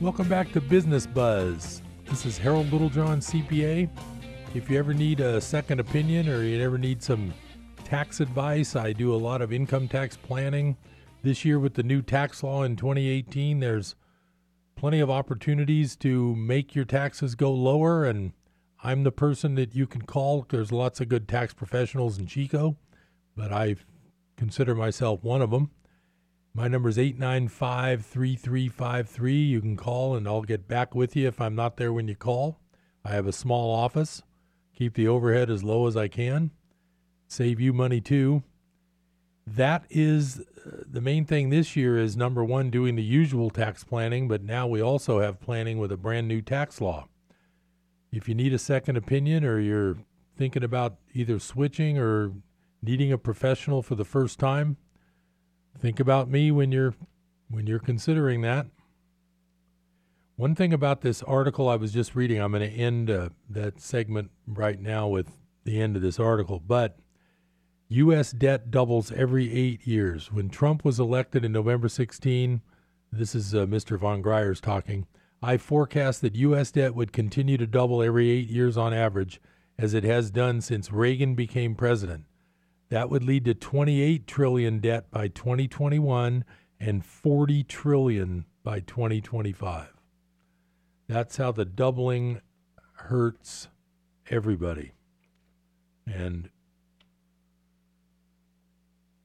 Welcome back to Business Buzz. This is Harold Littlejohn, C P A. If you ever need a second opinion or you ever need some tax advice, I do a lot of income tax planning. This year with the new tax law in twenty eighteen, there's plenty of opportunities to make your taxes go lower, and I'm the person that you can call. There's lots of good tax professionals in Chico, but I consider myself one of them. My number is eight nine five, three three five three. You can call and I'll get back with you if I'm not there when you call. I have a small office. Keep the overhead as low as I can. Save you money too. That is uh, the main thing this year is, number one, doing the usual tax planning, but now we also have planning with a brand new tax law. If you need a second opinion or you're thinking about either switching or needing a professional for the first time, think about me when you're when you're considering that. One thing about this article I was just reading, I'm going to end uh, that segment right now with the end of this article, but U S debt doubles every eight years. When Trump was elected in November sixteenth, this is uh, Mister Von Greyer's talking, I forecast that U S debt would continue to double every eight years on average, as it has done since Reagan became president. That would lead to twenty-eight trillion dollars debt by twenty twenty-one and forty trillion dollars by twenty twenty-five. That's how the doubling hurts everybody. And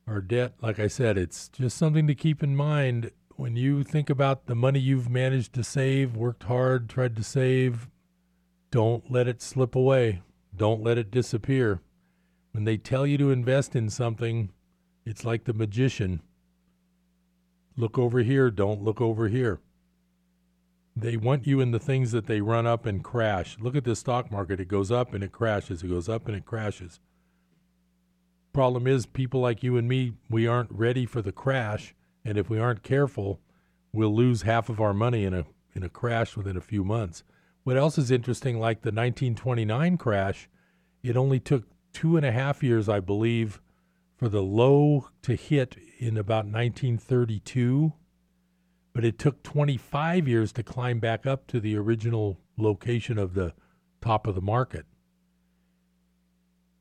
our debt, like I said, it's just something to keep in mind when you think about the money you've managed to save, worked hard, tried to save. Don't let it slip away. Don't let it disappear. When they tell you to invest in something, it's like the magician. Look over here, don't look over here. They want you in the things that they run up and crash. Look at the stock market. It goes up and it crashes. It goes up and it crashes. Problem is, people like you and me, we aren't ready for the crash. And if we aren't careful, we'll lose half of our money in a in a crash within a few months. What else is interesting, like the nineteen twenty-nine crash, it only took two and a half years, I believe, for the low to hit in about nineteen thirty-two, but it took twenty-five years to climb back up to the original location of the top of the market.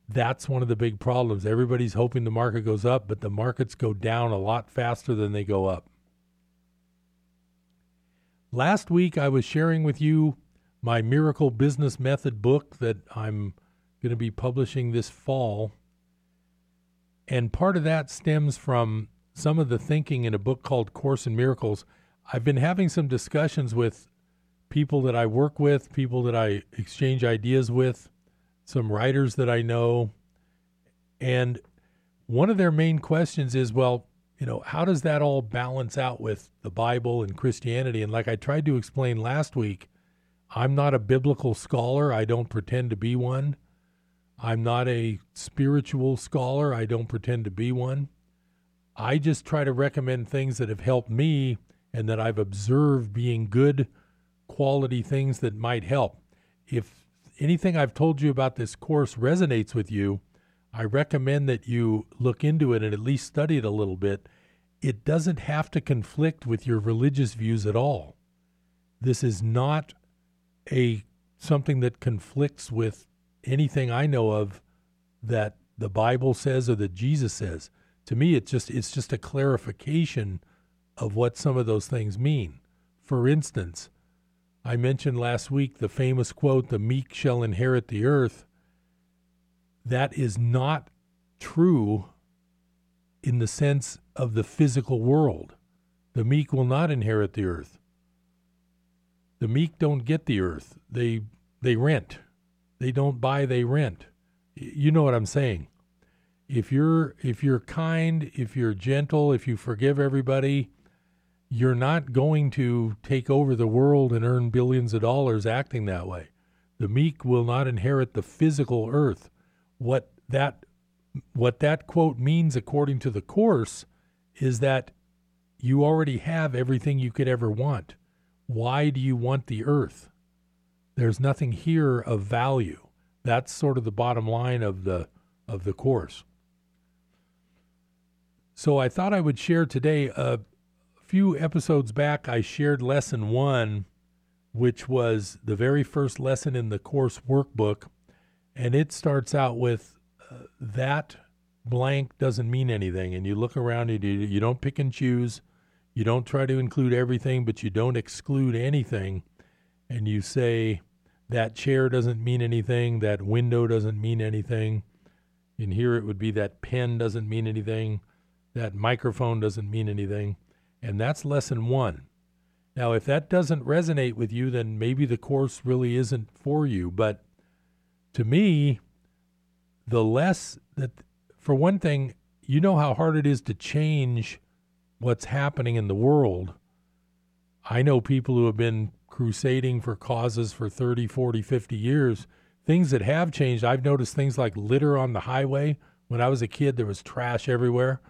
That's one of the big problems. Everybody's hoping the market goes up, but the markets go down a lot faster than they go up. Last week, I was sharing with you my Miracle Business Method book that I'm going to be publishing this fall. And part of that stems from some of the thinking in a book called Course in Miracles. I've been having some discussions with people that I work with, people that I exchange ideas with, some writers that I know. And one of their main questions is, well, you know, how does that all balance out with the Bible and Christianity? And like I tried to explain last week, I'm not a biblical scholar. I don't pretend to be one. I'm not a spiritual scholar. I don't pretend to be one. I just try to recommend things that have helped me and that I've observed being good quality things that might help. If anything I've told you about this course resonates with you, I recommend that you look into it and at least study it a little bit. It doesn't have to conflict with your religious views at all. This is not a something that conflicts with anything I know of that the Bible says or that Jesus says. To me, it's just it's just a clarification of what some of those things mean. For instance, I mentioned last week the famous quote, "The meek shall inherit the earth." That is not true in the sense of the physical world. The meek will not inherit the earth. The meek don't get the earth. They they rent. They don't buy, they rent. You know what I'm saying. If you're if you're kind, if you're gentle, if you forgive everybody, you're not going to take over the world and earn billions of dollars acting that way. The meek will not inherit the physical earth. What that what that quote means, according to the Course, is that you already have everything you could ever want. Why do you want the earth? There's nothing here of value. That's sort of the bottom line of the of the Course. So I thought I would share today, uh, a few episodes back, I shared lesson one, which was the very first lesson in the Course workbook. And it starts out with uh, that blank doesn't mean anything. And you look around and you, you don't pick and choose. You don't try to include everything, but you don't exclude anything. And you say that chair doesn't mean anything. That window doesn't mean anything. And here it would be that pen doesn't mean anything. That microphone doesn't mean anything. And that's lesson one. Now, if that doesn't resonate with you, then maybe the Course really isn't for you. But to me, the less that, for one thing, you know how hard it is to change what's happening in the world. I know people who have been crusading for causes for thirty, forty, fifty years. Things that have changed, I've noticed things like litter on the highway. When I was a kid, there was trash everywhere.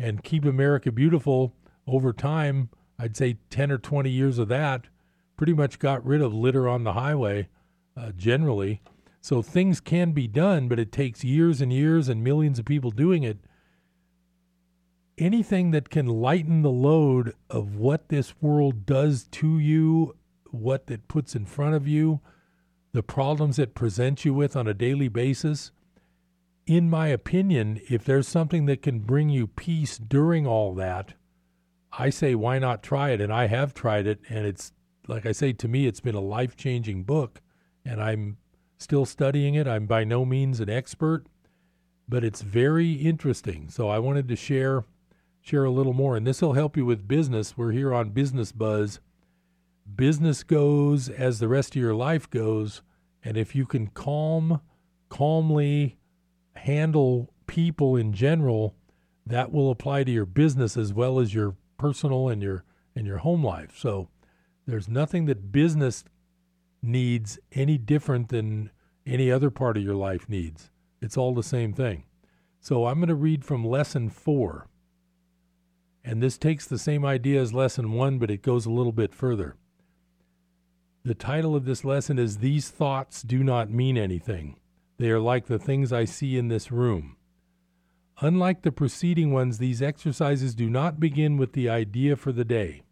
And Keep America Beautiful, over time, I'd say ten or twenty years of that, pretty much got rid of litter on the highway uh, generally. So things can be done, but it takes years and years and millions of people doing it. Anything that can lighten the load of what this world does to you, what it puts in front of you, the problems it presents you with on a daily basis, in my opinion, if there's something that can bring you peace during all that, I say, why not try it? And I have tried it. And it's, like I say, to me, it's been a life-changing book. And I'm still studying it. I'm by no means an expert, but it's very interesting. So I wanted to share, share a little more. And this will help you with business. We're here on Business Buzz. Business goes as the rest of your life goes. And if you can calm, calmly... handle people in general, that will apply to your business as well as your personal and your and your home life. So there's nothing that business needs any different than any other part of your life needs. It's all the same thing. So I'm going to read from lesson four. And this takes the same idea as lesson one, but it goes a little bit further. The title of this lesson is These Thoughts Do Not Mean Anything. They are like the things I see in this room. Unlike the preceding ones, these exercises do not begin with the idea for the day.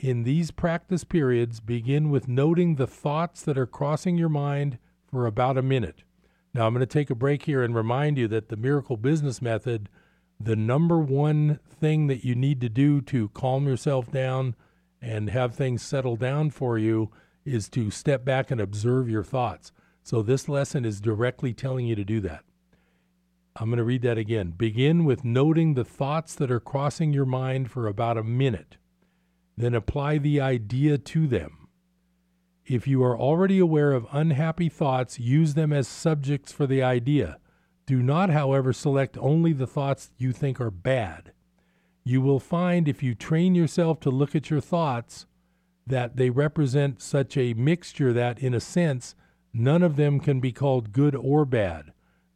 In these practice periods, begin with noting the thoughts that are crossing your mind for about a minute. Now, I'm going to take a break here and remind you that the Miracle Business Method, the number one thing that you need to do to calm yourself down and have things settle down for you is to step back and observe your thoughts. So this lesson is directly telling you to do that. I'm going to read that again. Begin with noting the thoughts that are crossing your mind for about a minute. Then apply the idea to them. If you are already aware of unhappy thoughts, use them as subjects for the idea. Do not, however, select only the thoughts you think are bad. You will find, if you train yourself to look at your thoughts, that they represent such a mixture that, in a sense, none of them can be called good or bad.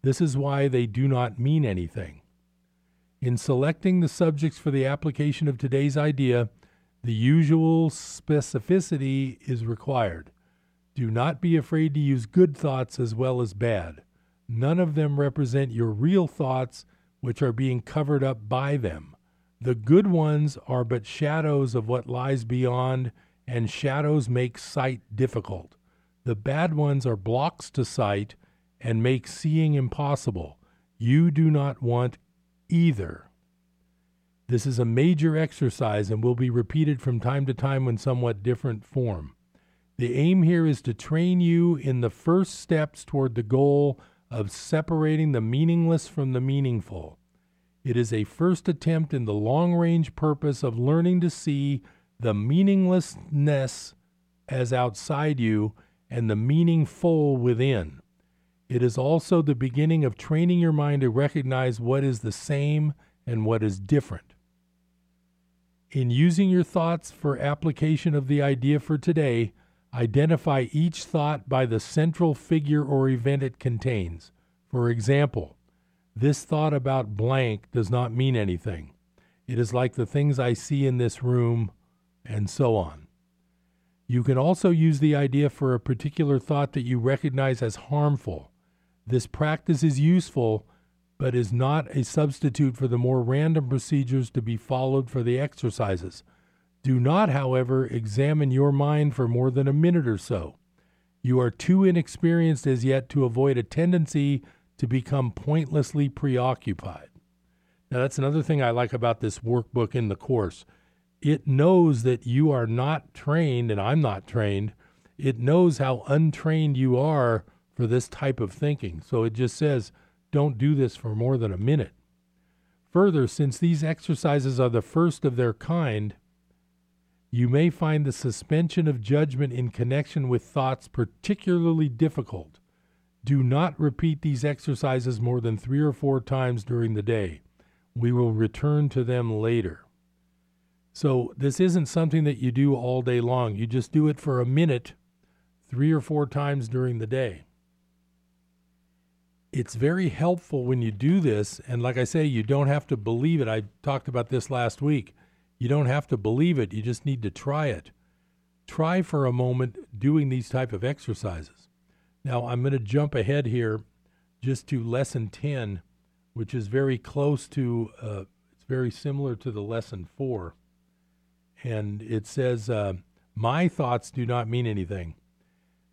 This is why they do not mean anything. In selecting the subjects for the application of today's idea, the usual specificity is required. Do not be afraid to use good thoughts as well as bad. None of them represent your real thoughts, which are being covered up by them. The good ones are but shadows of what lies beyond, and shadows make sight difficult. The bad ones are blocks to sight and make seeing impossible. You do not want either. This is a major exercise and will be repeated from time to time in somewhat different form. The aim here is to train you in the first steps toward the goal of separating the meaningless from the meaningful. It is a first attempt in the long-range purpose of learning to see the meaninglessness as outside you and the meaningful within. It is also the beginning of training your mind to recognize what is the same and what is different. In using your thoughts for application of the idea for today, identify each thought by the central figure or event it contains. For example, this thought about blank does not mean anything. It is like the things I see in this room, and so on. You can also use the idea for a particular thought that you recognize as harmful. This practice is useful, but is not a substitute for the more random procedures to be followed for the exercises. Do not, however, examine your mind for more than a minute or so. You are too inexperienced as yet to avoid a tendency to become pointlessly preoccupied. Now, that's another thing I like about this workbook in the course. It knows that you are not trained, and I'm not trained. It knows how untrained you are for this type of thinking. So it just says, don't do this for more than a minute. Further, since these exercises are the first of their kind, you may find the suspension of judgment in connection with thoughts particularly difficult. Do not repeat these exercises more than three or four times during the day. We will return to them later. So this isn't something that you do all day long. You just do it for a minute, three or four times during the day. It's very helpful when you do this, and like I say, you don't have to believe it. I talked about this last week. You don't have to believe it. You just need to try it. Try for a moment doing these type of exercises. Now, I'm going to jump ahead here just to lesson ten, which is very close to, uh, it's very similar to the lesson four. And it says, uh, my thoughts do not mean anything.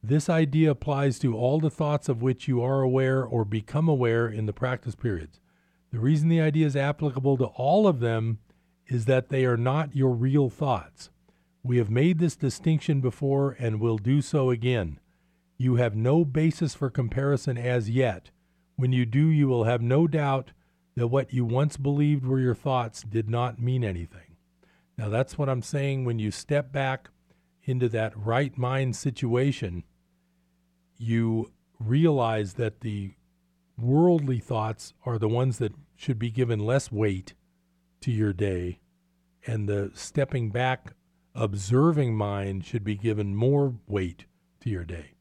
This idea applies to all the thoughts of which you are aware or become aware in the practice periods. The reason the idea is applicable to all of them is that they are not your real thoughts. We have made this distinction before and will do so again. You have no basis for comparison as yet. When you do, you will have no doubt that what you once believed were your thoughts did not mean anything. Now that's what I'm saying. When you step back into that right mind situation, you realize that the worldly thoughts are the ones that should be given less weight to your day, and the stepping back, observing mind should be given more weight to your day.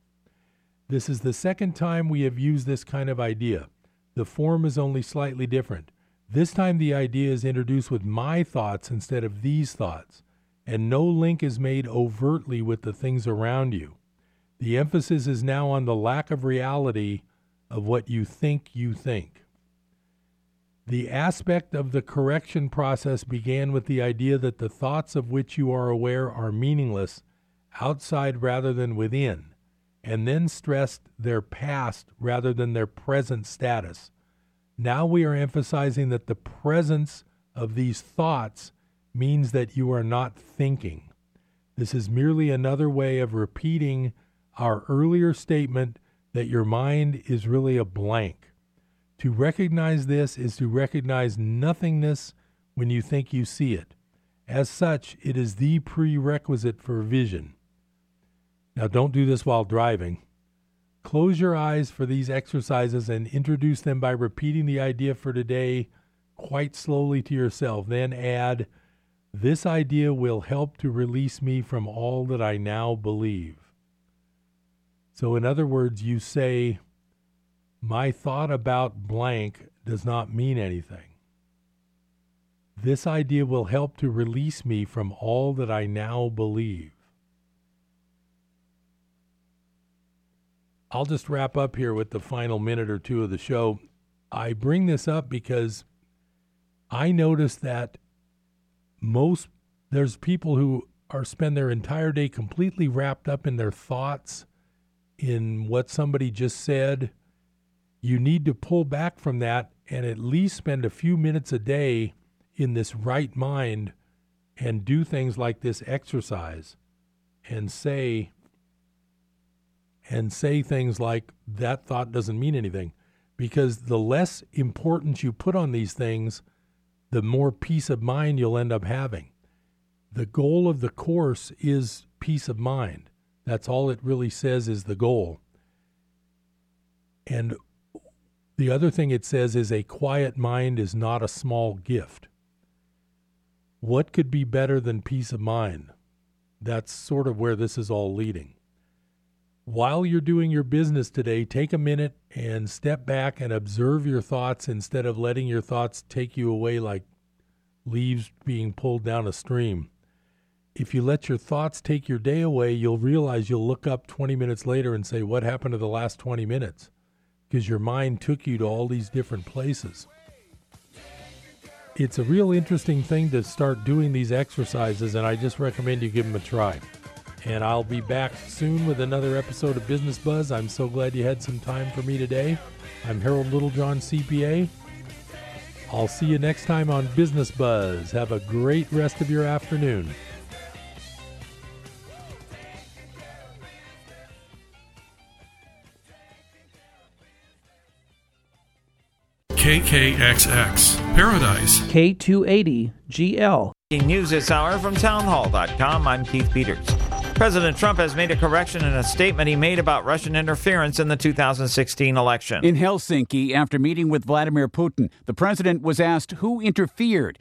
This is the second time we have used this kind of idea. The form is only slightly different. This time the idea is introduced with my thoughts instead of these thoughts, and no link is made overtly with the things around you. The emphasis is now on the lack of reality of what you think you think. The aspect of the correction process began with the idea that the thoughts of which you are aware are meaningless, outside rather than within, and then stressed their past rather than their present status. Now we are emphasizing that the presence of these thoughts means that you are not thinking. This is merely another way of repeating our earlier statement that your mind is really a blank. To recognize this is to recognize nothingness when you think you see it. As such, it is the prerequisite for vision. Now, don't do this while driving. Close your eyes for these exercises and introduce them by repeating the idea for today quite slowly to yourself. Then add, this idea will help to release me from all that I now believe. So in other words, you say, my thought about blank does not mean anything. This idea will help to release me from all that I now believe. I'll just wrap up here with the final minute or two of the show. I bring this up because I notice that most, there's people who are spend their entire day completely wrapped up in their thoughts, in what somebody just said. You need to pull back from that and at least spend a few minutes a day in this right mind and do things like this exercise and say and say things like, that thought doesn't mean anything. Because the less importance you put on these things, the more peace of mind you'll end up having. The goal of the course is peace of mind. That's all it really says is the goal. And the other thing it says is a quiet mind is not a small gift. What could be better than peace of mind? That's sort of where this is all leading. While you're doing your business today, take a minute and step back and observe your thoughts instead of letting your thoughts take you away like leaves being pulled down a stream. If you let your thoughts take your day away, you'll realize you'll look up twenty minutes later and say, what happened to the last twenty minutes? Because your mind took you to all these different places. It's a real interesting thing to start doing these exercises, and I just recommend you give them a try. And I'll be back soon with another episode of Business Buzz. I'm so glad you had some time for me today. I'm Harold Littlejohn, C P A. I'll see you next time on Business Buzz. Have a great rest of your afternoon. K K X X Paradise K two eighty G L. News this hour from townhall dot com. I'm Keith Peters. President Trump has made a correction in a statement he made about Russian interference in the two thousand sixteen election. In Helsinki, after meeting with Vladimir Putin, the president was asked who interfered.